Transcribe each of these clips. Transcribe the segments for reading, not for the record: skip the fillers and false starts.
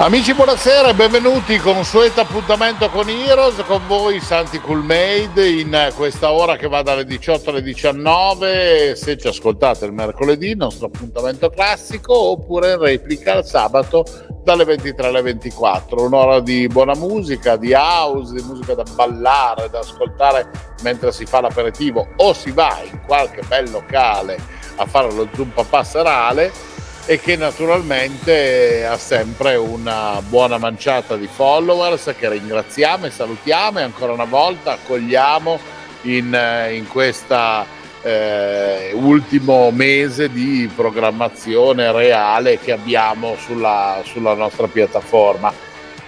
Amici, buonasera e benvenuti, consueto appuntamento con Heroes, con voi Santy Cool-Made in questa ora che va dalle 18 alle 19, se ci ascoltate il mercoledì, il nostro appuntamento classico, oppure replica il sabato dalle 23 alle 24, un'ora di buona musica, di house, di musica da ballare, da ascoltare mentre si fa l'aperitivo o si va in qualche bel locale a fare lo zumpa passerale, e che naturalmente ha sempre una buona manciata di followers che ringraziamo e salutiamo e ancora una volta accogliamo in questa ultimo mese di programmazione reale che abbiamo sulla nostra piattaforma.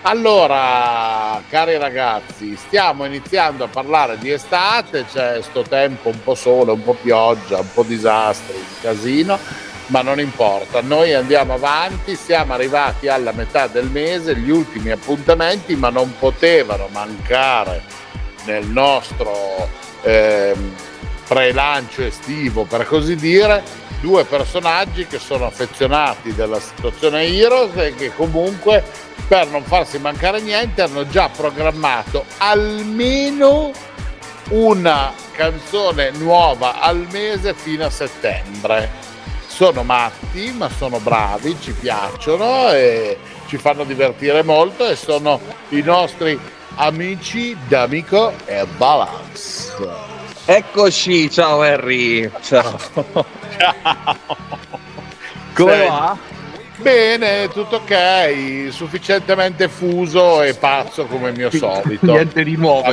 Allora, cari ragazzi, stiamo iniziando a parlare di estate, c'è sto tempo un po' sole, un po' pioggia, un po' disastri, un casino, ma non importa, noi andiamo avanti, siamo arrivati alla metà del mese, gli ultimi appuntamenti, ma non potevano mancare nel nostro prelancio estivo, per così dire, due personaggi che sono affezionati della situazione Heroes e che comunque, per non farsi mancare niente, hanno già programmato almeno una canzone nuova al mese fino a settembre. Sono matti, ma sono bravi, ci piacciono e ci fanno divertire molto e sono i nostri amici D'Amico e Valax. Eccoci, ciao Harry. Ciao. Ciao. Come va? Bene, tutto ok, sufficientemente fuso e pazzo come mio solito. Niente di nuovo,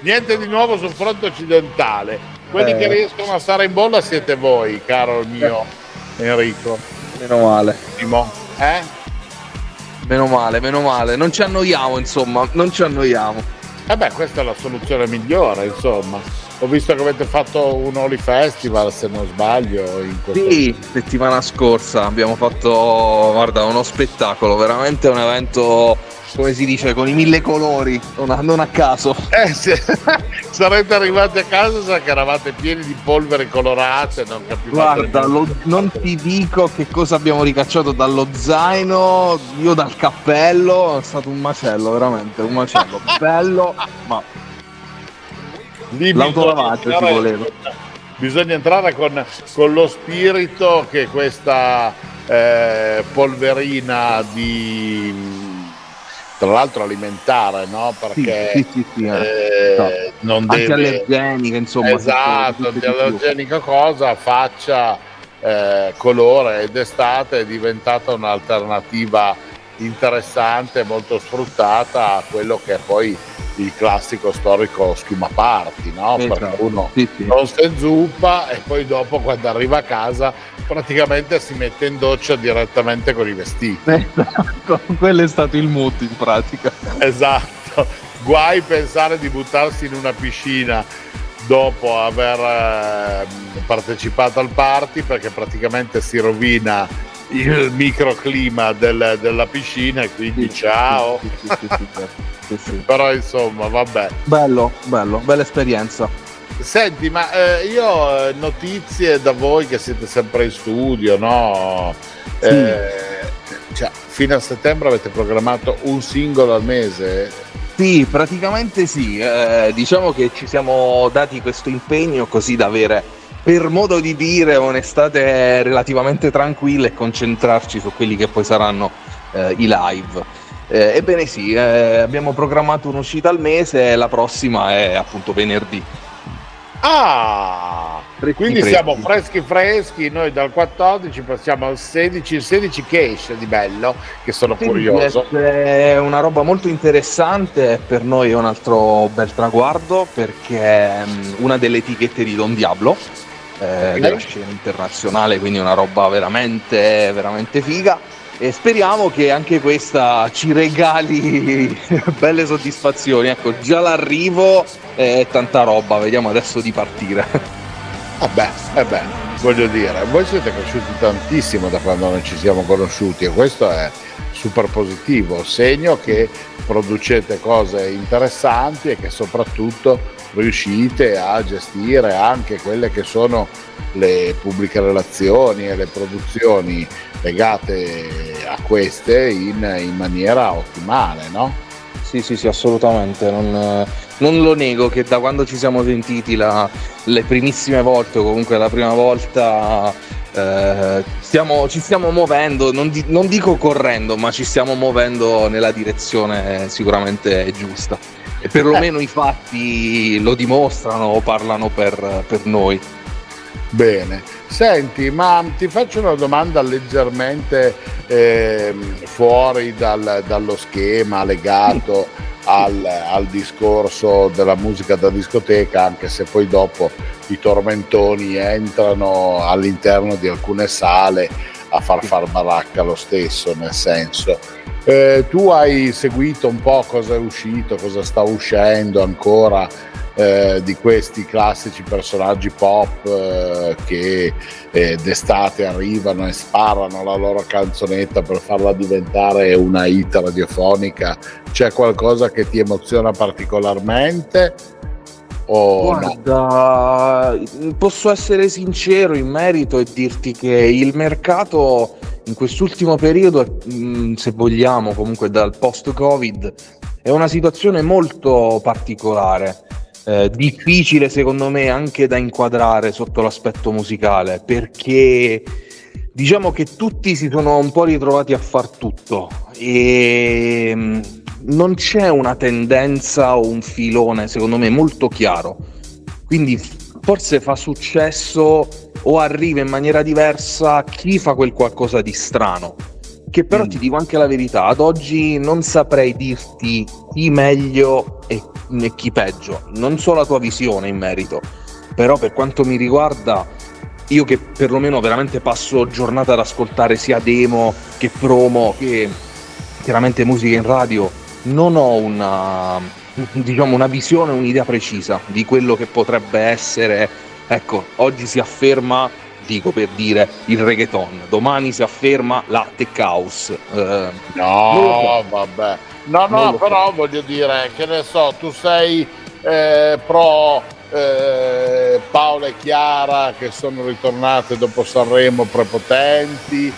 niente di nuovo sul fronte occidentale. Quelli che riescono a stare in bolla siete voi, caro il mio Enrico. Meno male. Meno male. Non ci annoiamo, insomma. E beh, questa è la soluzione migliore, insomma. Ho visto che avete fatto un Oli Festival, se non sbaglio. Sì, settimana scorsa abbiamo fatto, guarda, uno spettacolo, veramente un evento, come si dice, con i mille colori, non a caso. Sarete arrivati a casa, sa che eravate pieni di polvere colorate, non capivate. Guarda, non ti dico che cosa abbiamo ricacciato dallo zaino, io dal cappello, è stato un macello, veramente, un macello. Bello, ma l'autolavaggio ci voleva. Bisogna entrare con lo spirito che questa polverina di... Tra l'altro alimentare, no? Perché non deve... Antiallergenica, insomma. Esatto, antiallergenica cosa, faccia colore, ed estate è diventata un'alternativa interessante, molto sfruttata a quello che è poi il classico storico schiumaparti, no? Perché uno non si zuppa e poi dopo, quando arriva a casa, praticamente si mette in doccia direttamente con i vestiti. Esatto, quello è stato il mood in pratica. Esatto, guai pensare di buttarsi in una piscina dopo aver partecipato al party, perché praticamente si rovina il microclima della piscina e quindi ciao. Però insomma, vabbè, bello, bella esperienza. Senti, ma io notizie da voi che siete sempre in studio, no? Sì. Cioè, fino a settembre avete programmato un singolo al mese? Sì, praticamente sì. Diciamo che ci siamo dati questo impegno così da avere, per modo di dire, un'estate relativamente tranquilla e concentrarci su quelli che poi saranno i live. Ebbene sì, abbiamo programmato un'uscita al mese e la prossima è appunto venerdì. Ah, quindi siamo freschi, noi dal 14 passiamo al 16, il 16 che esce di bello, che sono curioso. È una roba molto interessante, per noi è un altro bel traguardo, perché una delle etichette di Don Diablo, della scena internazionale, quindi una roba veramente, veramente figa. e speriamo che anche questa ci regali belle soddisfazioni. Ecco, già l'arrivo è tanta roba, vediamo adesso di partire. Vabbè, voglio dire, voi siete cresciuti tantissimo da quando non ci siamo conosciuti e questo è super positivo, segno che producete cose interessanti e che soprattutto riuscite a gestire anche quelle che sono le pubbliche relazioni e le produzioni legate a queste in maniera ottimale, no? Sì, assolutamente, non lo nego che da quando ci siamo sentiti le primissime volte, o comunque la prima volta, ci stiamo muovendo, non dico correndo, ma ci stiamo muovendo nella direzione sicuramente giusta. E perlomeno i fatti lo dimostrano o parlano per noi. Bene, senti, ma ti faccio una domanda leggermente fuori dallo schema legato al discorso della musica da discoteca, anche se poi dopo i tormentoni entrano all'interno di alcune sale a far baracca lo stesso, nel senso... tu hai seguito un po' cosa è uscito, cosa sta uscendo ancora di questi classici personaggi pop che d'estate arrivano e sparano la loro canzonetta per farla diventare una hit radiofonica. C'è qualcosa che ti emoziona particolarmente? Guarda, no? Posso essere sincero in merito e dirti che il mercato in quest'ultimo periodo, se vogliamo, comunque dal post-Covid, è una situazione molto particolare, difficile secondo me anche da inquadrare sotto l'aspetto musicale, perché diciamo che tutti si sono un po' ritrovati a far tutto e non c'è una tendenza o un filone secondo me molto chiaro, quindi forse fa successo o arriva in maniera diversa chi fa quel qualcosa di strano, che però ti dico anche la verità, ad oggi non saprei dirti chi meglio e chi peggio, non so la tua visione in merito, però per quanto mi riguarda, io che perlomeno veramente passo giornata ad ascoltare sia demo che promo che chiaramente musica in radio, non ho una visione, un'idea precisa di quello che potrebbe essere. Ecco, oggi si afferma, dico per dire, il reggaeton, domani si afferma la tech house. Però voglio dire, che ne so, tu sei pro Paola e Chiara che sono ritornate dopo Sanremo prepotenti,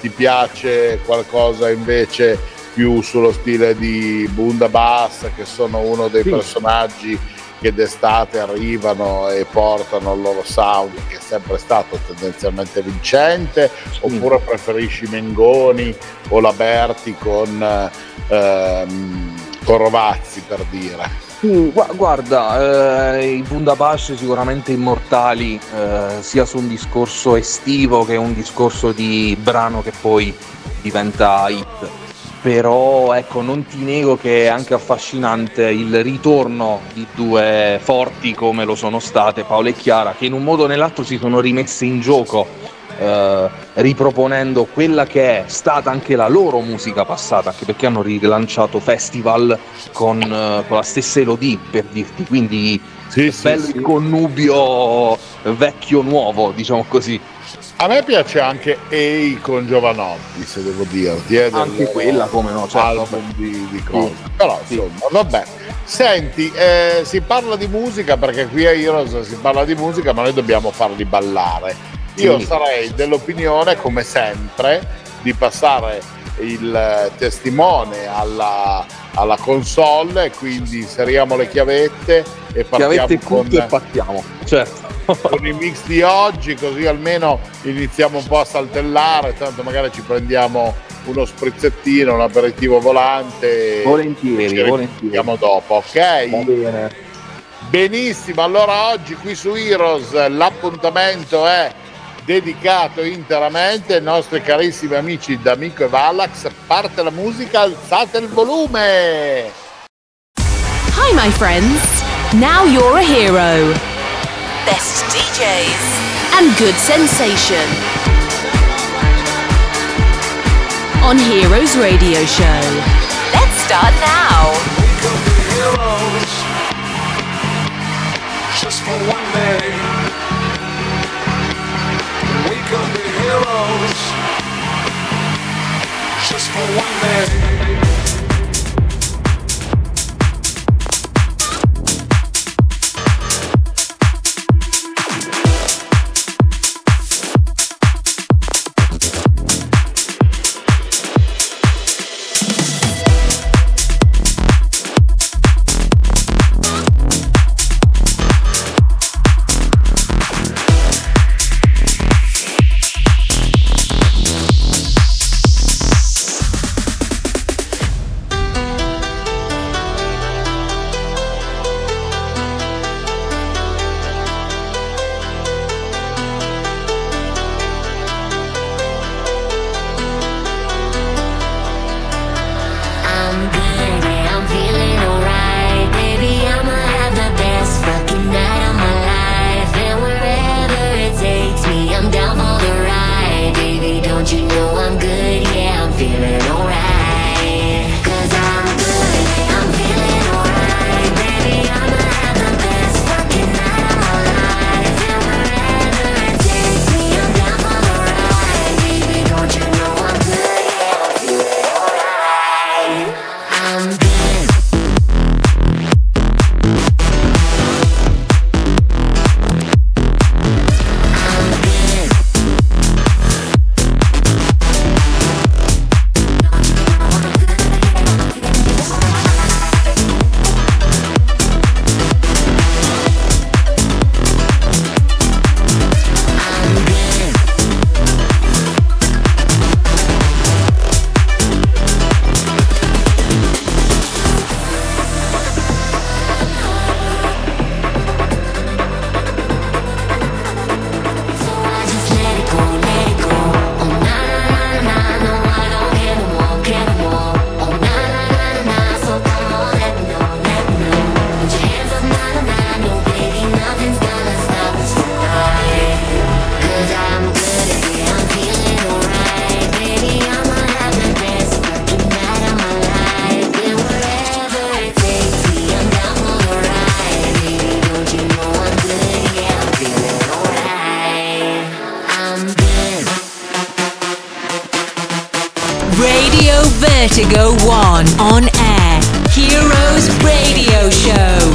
ti piace qualcosa invece più sullo stile di Boomdabash, che sono uno dei personaggi che d'estate arrivano e portano il loro sound che è sempre stato tendenzialmente vincente, oppure preferisci Mengoni o Laerti con Rovazzi, per dire? Guarda, i Boomdabash sicuramente immortali, sia su un discorso estivo che un discorso di brano che poi diventa hit. Però ecco, non ti nego che è anche affascinante il ritorno di due forti come lo sono state Paola e Chiara, che in un modo o nell'altro si sono rimesse in gioco, riproponendo quella che è stata anche la loro musica passata, anche perché hanno rilanciato festival con la stessa Elodie, per dirti, quindi bello il connubio vecchio-nuovo, diciamo così. A me piace anche Ehi con Giovanotti, se devo dirti, anche quella, come no, certo, album di cose. Sì. Però insomma, vabbè. Senti, si parla di musica, perché qui a Heroes si parla di musica, ma noi dobbiamo farli ballare. Io sarei dell'opinione, come sempre, di passare il testimone alla console, quindi inseriamo le chiavette e partiamo, certo, con il mix di oggi, così almeno iniziamo un po' a saltellare, tanto magari ci prendiamo uno sprizzettino, un aperitivo volante. Volentieri. Vediamo dopo, ok? Va bene. Benissimo, allora oggi qui su Heroes l'appuntamento è dedicato interamente ai nostri carissimi amici D'Amico e Valax. Parte la musica, alzate il volume! Hi my friends, now you're a hero. Best DJs and good sensation. on Heroes Radio Show. Let's start now. We could be heroes just for one day. We could be heroes just for one day. VertigoOne on air. Heroes Radio Show.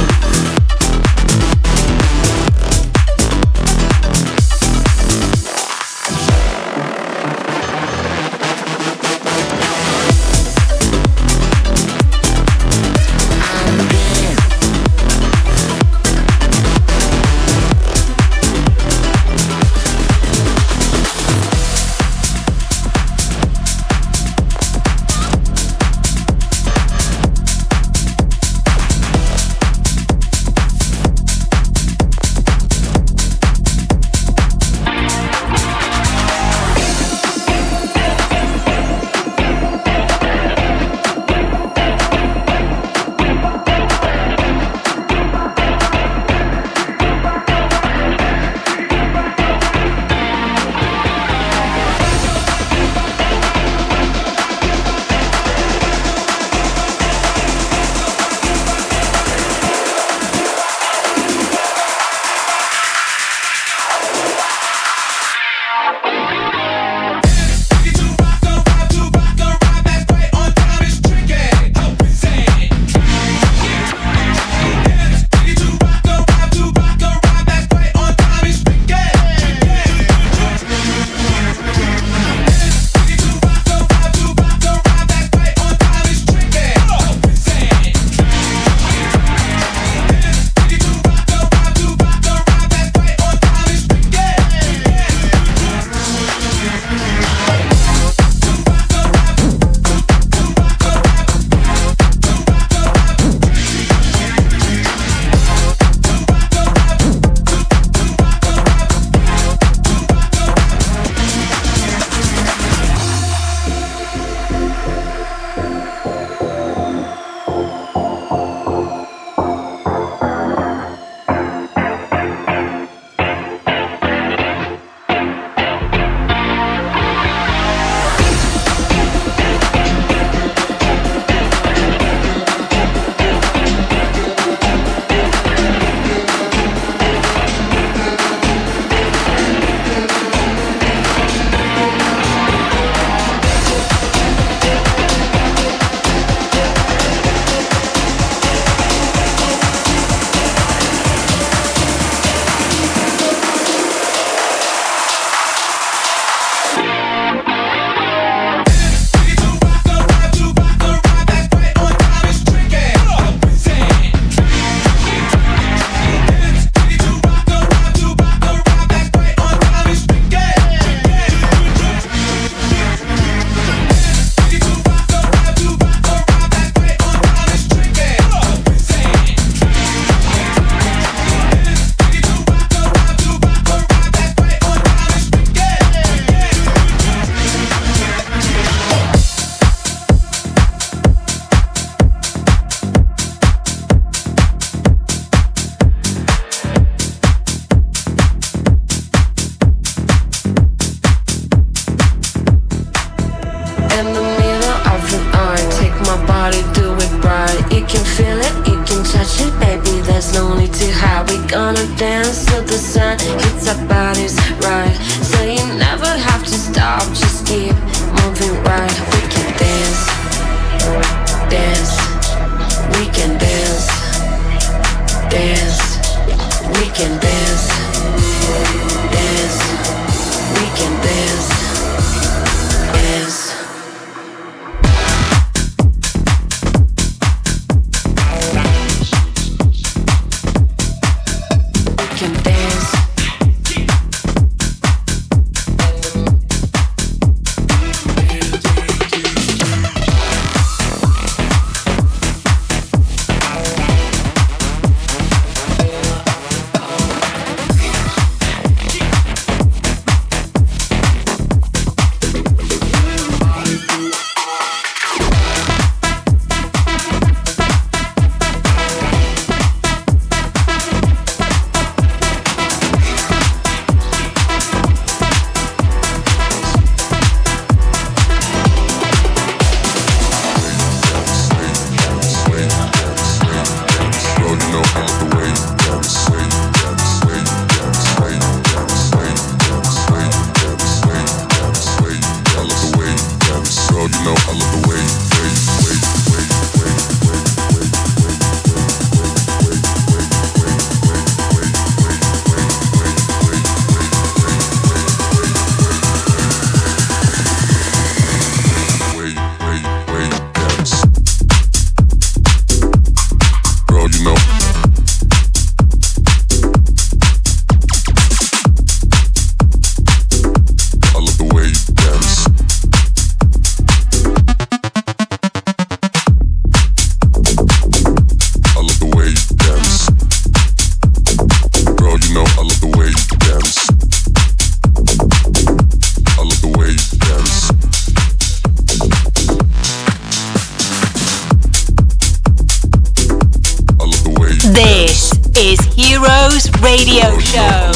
Heroes Radio Show.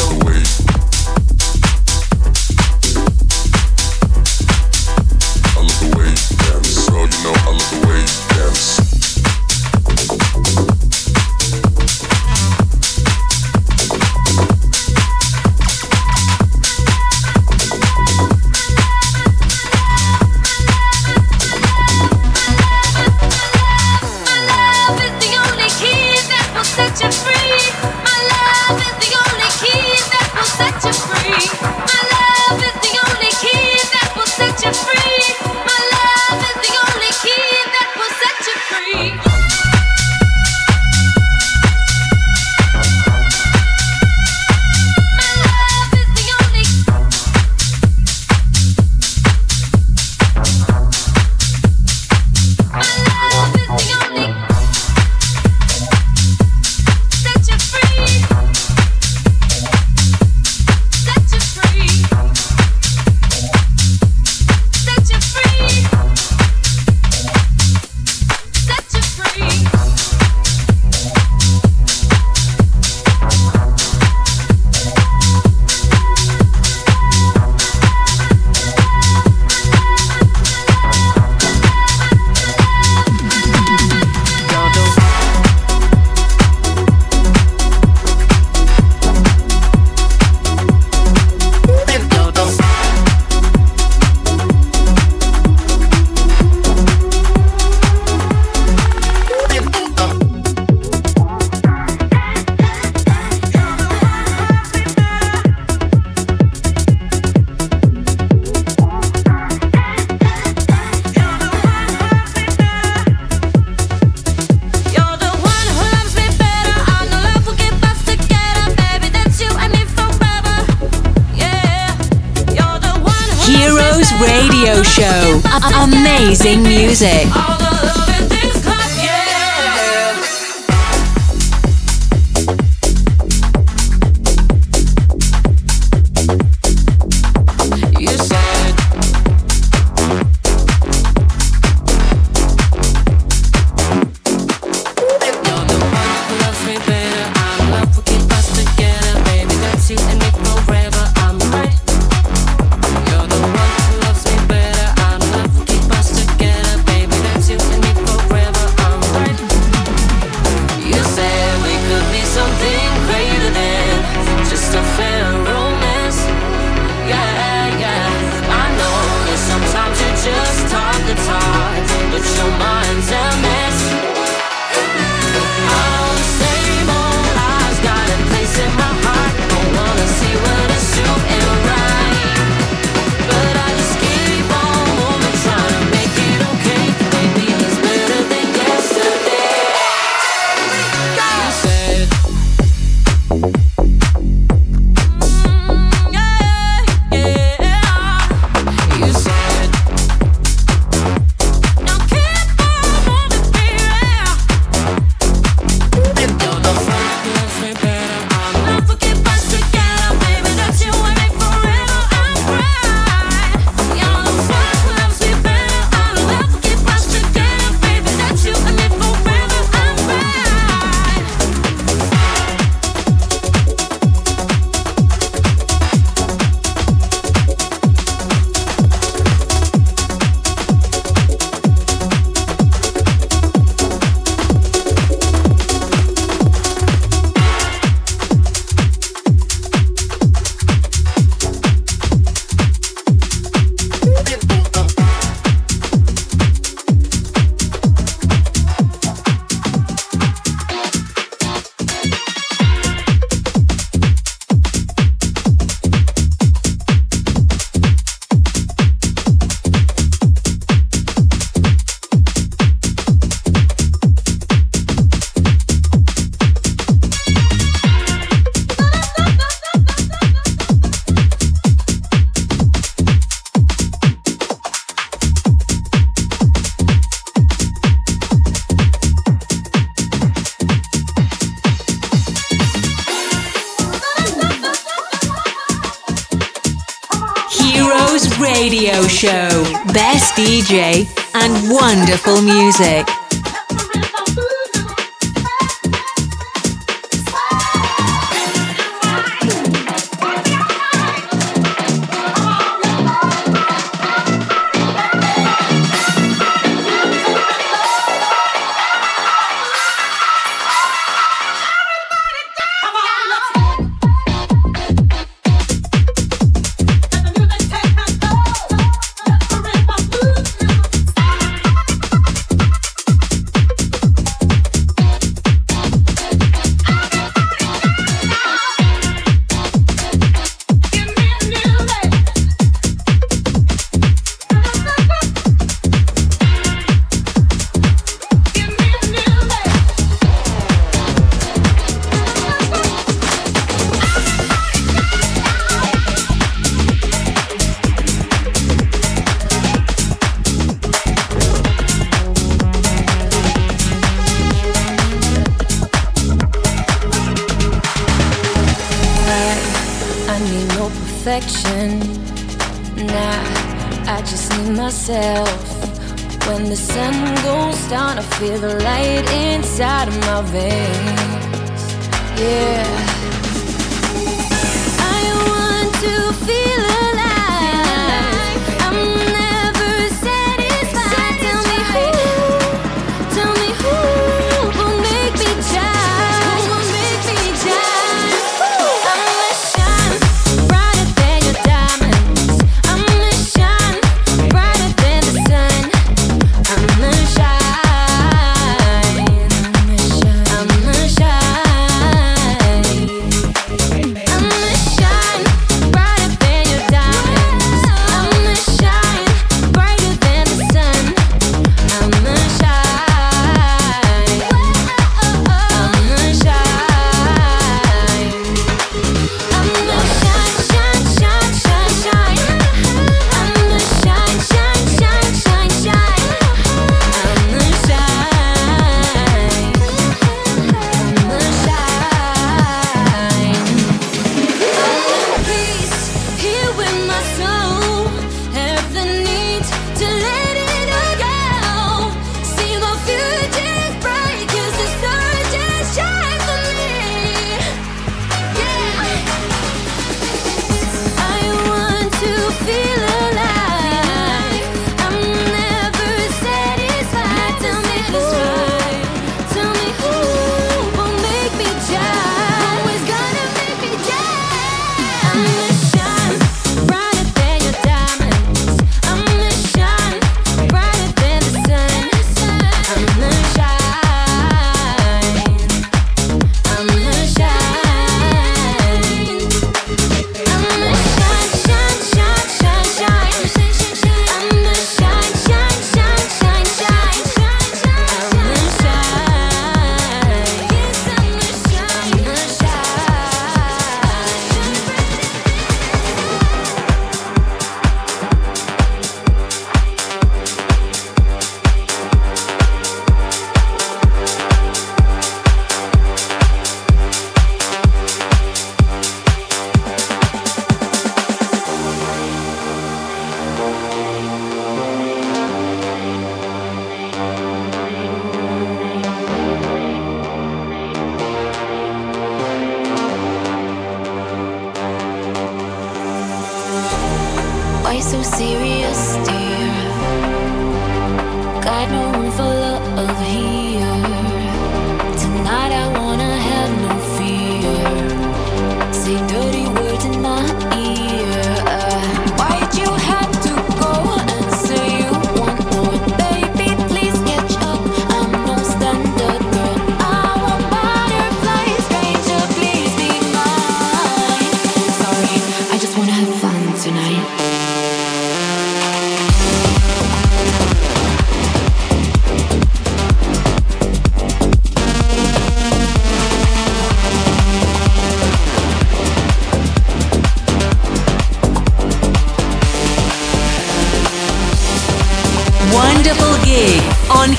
Amazing music. Show, best DJ and wonderful music. perfection. Nah, I just need myself. When the sun goes down, I feel the light inside of my veins. Yeah, I want to feel it.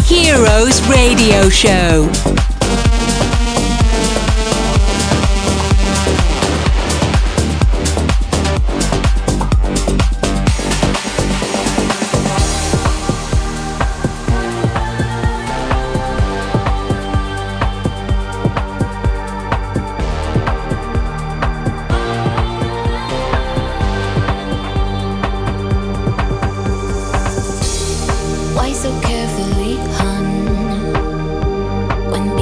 Heroes Radio Show. Why so carefully, hun? When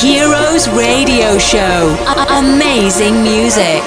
Heroes Radio Show. Amazing music.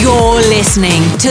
You're listening to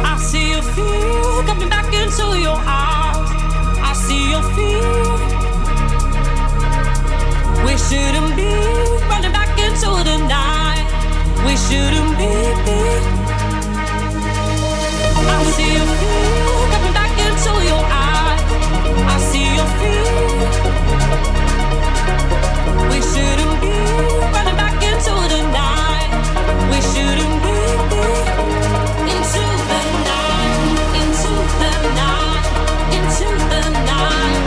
I see your fear coming back into your eyes. I see your fear. We shouldn't be running back into the night. We shouldn't be. I see your fear coming back into your eyes. I see your fear. We shouldn't be running back into the night. We shouldn't be into the night, into the night, into the night,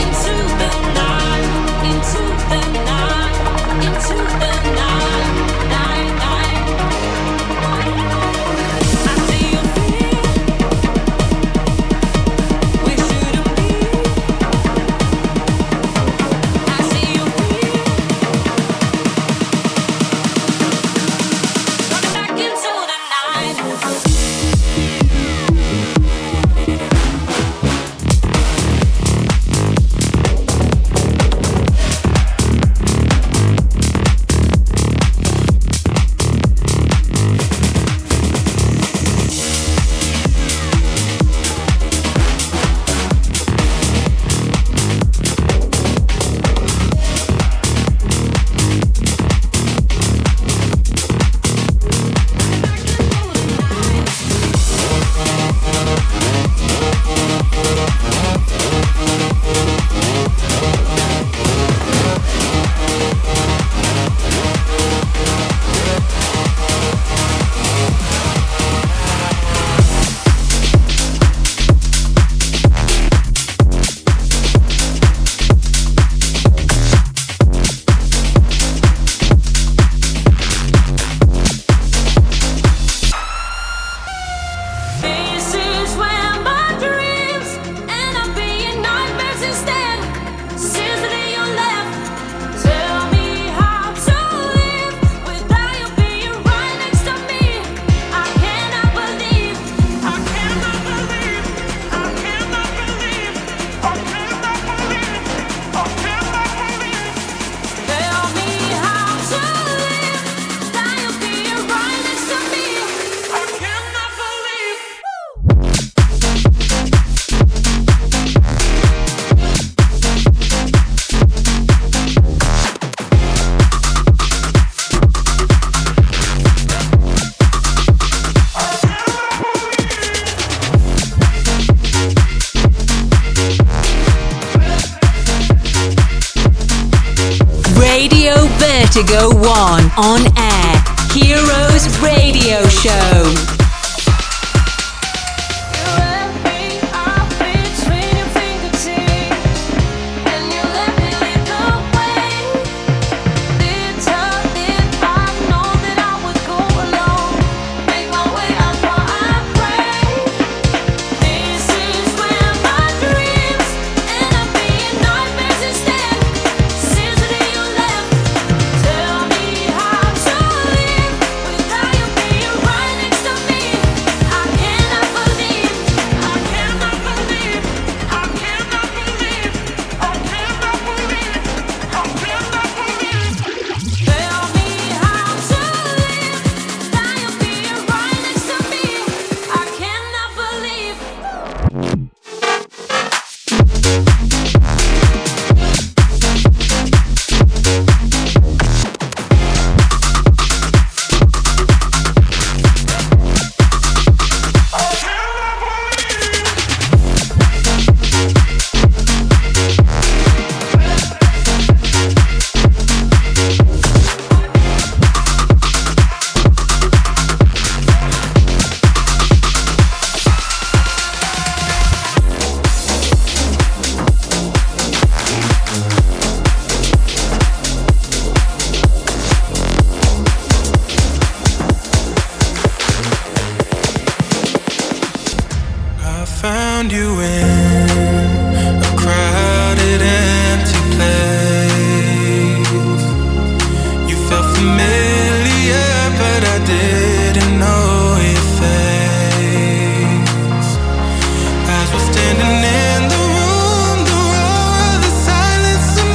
into the night, into the night, night. VertigoOne on air, Heroes Radio Show. Standing in the room, the roar of the silence.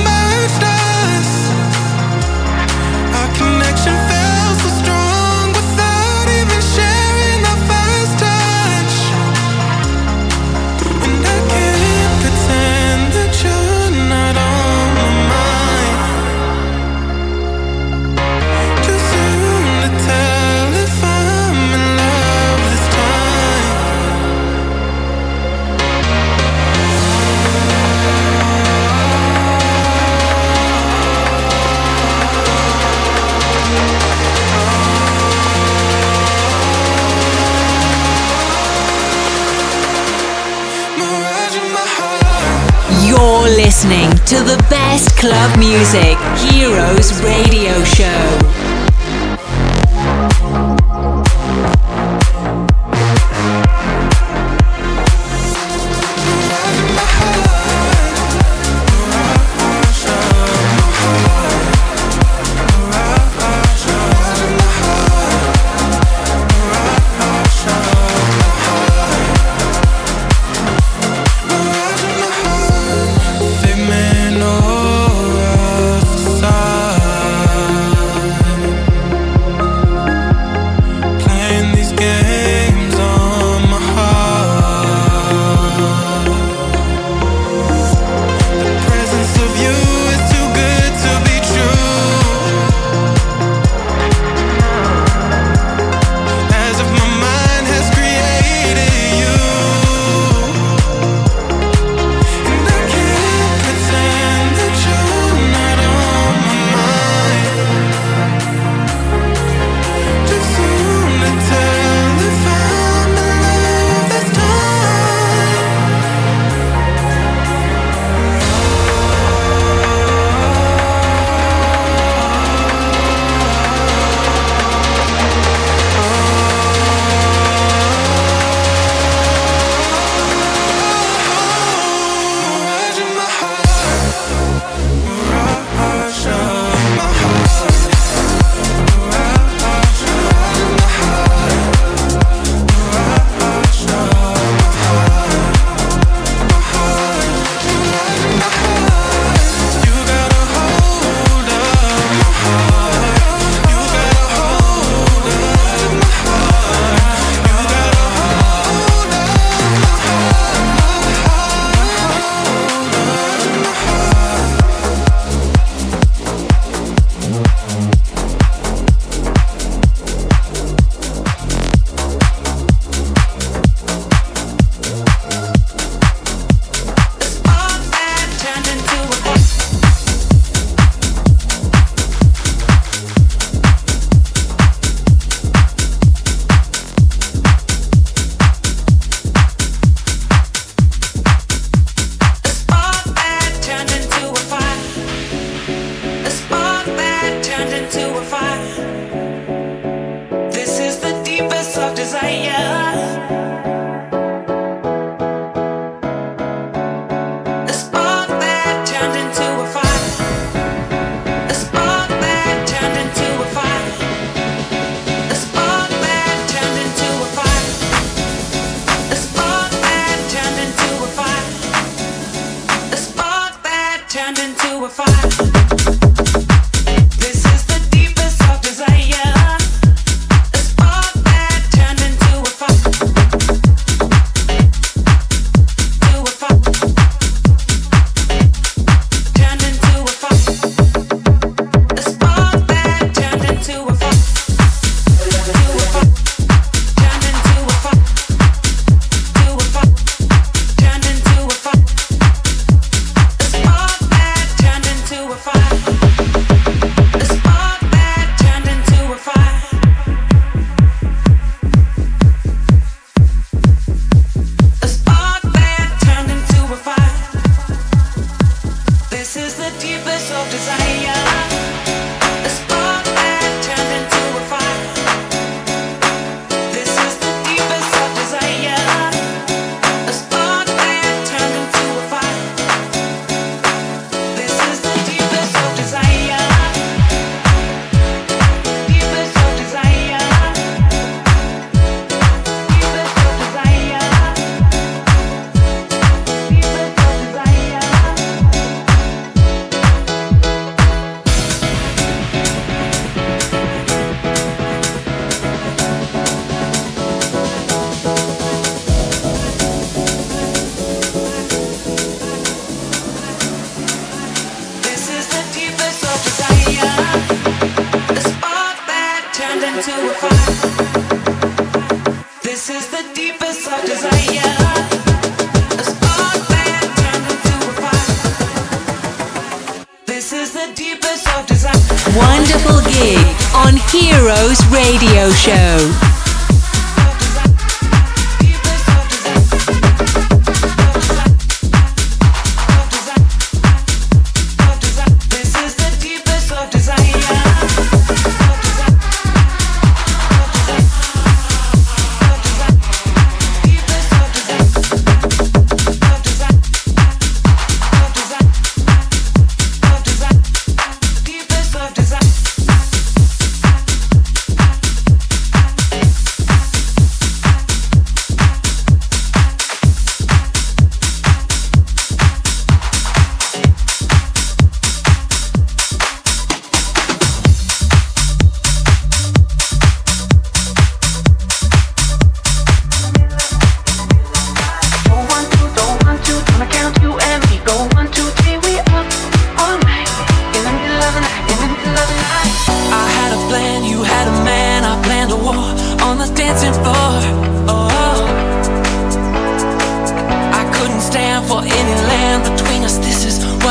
listening to the best club music, Heroes Radio Show.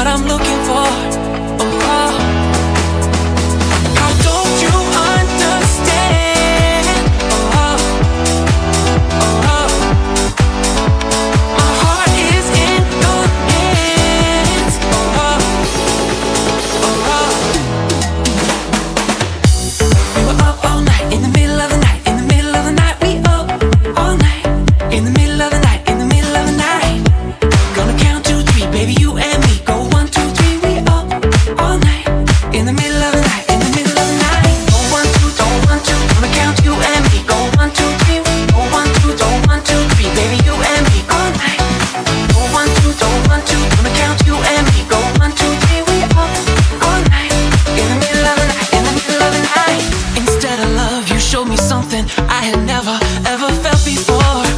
what I'm looking for. Oh, how don't you understand? Oh, my heart is in your hands. Oh, we were up all night, in the middle of the night, in the middle of the night. We up all night, in the middle of the night. Baby, you and me, go 1, 2, 3, we up all night, in the middle of the night, in the middle of the night. Go 1, 2, don't want to, gonna count you and me, go 1, 2, 3, we go 1, 2, don't want to, 3, baby, you and me, all night. Go 1, 2, don't want to, gonna count you and me, go 1, 2, 3, we up all night, in the middle of the night, in the middle of the night. Instead of love, you showed me something I had never, ever felt before.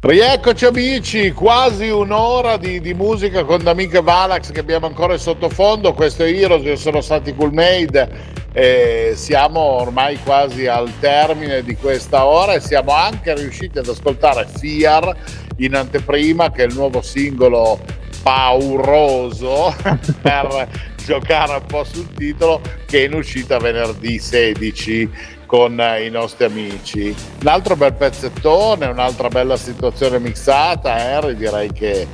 Rieccoci amici, quasi un'ora di musica con D'Amico e Valax che abbiamo ancora in sottofondo. Questo è Heroes, io sono Santy Cool-Made e siamo ormai quasi al termine di questa ora e siamo anche riusciti ad ascoltare Fear in anteprima, che è il nuovo singolo pauroso per giocare un po' sul titolo, che è in uscita venerdì 16 con i nostri amici. Un altro bel pezzettone, un'altra bella situazione mixata, Henry, direi che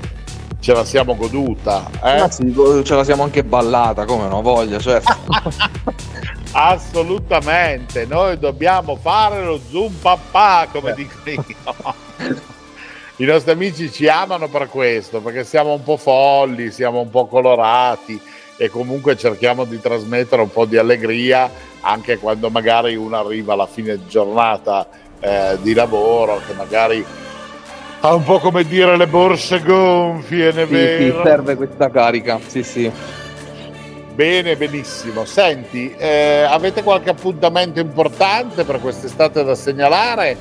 ce la siamo goduta. Anzi, ce la siamo anche ballata, come non voglia, certo. Assolutamente, noi dobbiamo fare lo zoom papà, come dico io. I nostri amici ci amano per questo, perché siamo un po' folli, siamo un po' colorati e comunque cerchiamo di trasmettere un po' di allegria anche quando magari uno arriva alla fine giornata di lavoro, che magari ha un po' come dire le borse gonfie, ne vero? Sì, serve questa carica, sì sì. Bene, benissimo. Senti, avete qualche appuntamento importante per quest'estate da segnalare?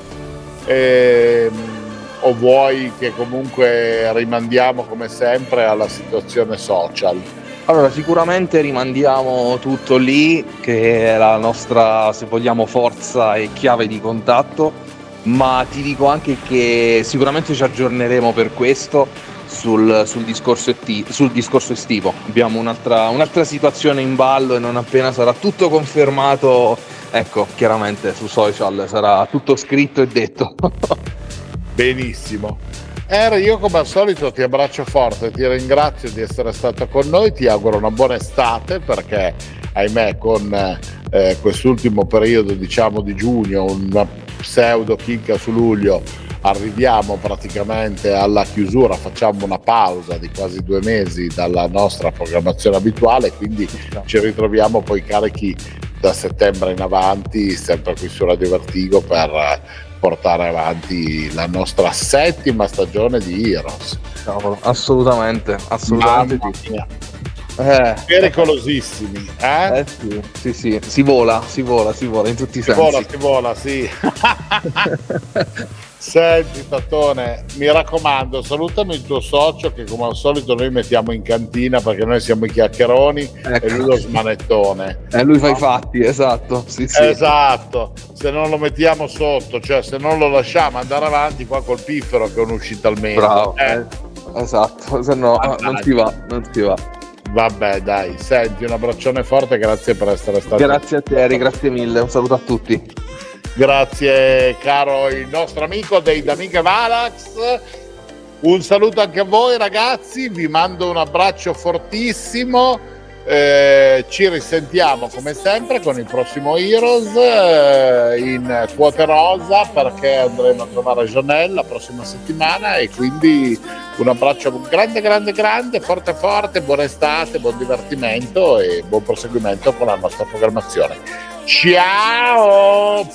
O vuoi che comunque rimandiamo come sempre alla situazione social? Allora, sicuramente rimandiamo tutto lì, che è la nostra, se vogliamo, forza e chiave di contatto, ma ti dico anche che sicuramente ci aggiorneremo per questo sul discorso estivo. Abbiamo un'altra situazione in ballo e non appena sarà tutto confermato, ecco, chiaramente su social sarà tutto scritto e detto. Benissimo. Io come al solito ti abbraccio forte, ti ringrazio di essere stato con noi, ti auguro una buona estate perché ahimè con quest'ultimo periodo, diciamo, di giugno, una pseudo chicca su luglio, arriviamo praticamente alla chiusura, facciamo una pausa di quasi 2 mesi dalla nostra programmazione abituale, quindi ci ritroviamo poi carichi da settembre in avanti, sempre qui su Radio Vertigo, per portare avanti la nostra 7ª stagione di Heroes. Assolutamente pericolosissimi, eh? Sì, si vola in tutti i sensi. Si vola, sì. Senti Tatone, mi raccomando, salutami il tuo socio che come al solito noi mettiamo in cantina perché noi siamo i chiacchieroni, ecco. E lui lo smanettone. Lui fa i fatti, esatto. Sì. Esatto, se non lo mettiamo sotto, cioè se non lo lasciamo andare avanti qua col piffero che è un'uscita al mese. Bravo, esatto, se no non ti va. Vabbè, dai, senti, un abbraccione forte, grazie per essere stato. Grazie a te, Eri, grazie mille, un saluto a tutti. Grazie caro il nostro amico dei D'Amico Valax, un saluto anche a voi ragazzi, vi mando un abbraccio fortissimo, ci risentiamo come sempre con il prossimo Heroes in quota rosa perché andremo a trovare Janelle la prossima settimana e quindi un abbraccio grande, forte, buona estate, buon divertimento e buon proseguimento con la nostra programmazione. Ciao!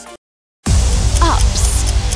Ups,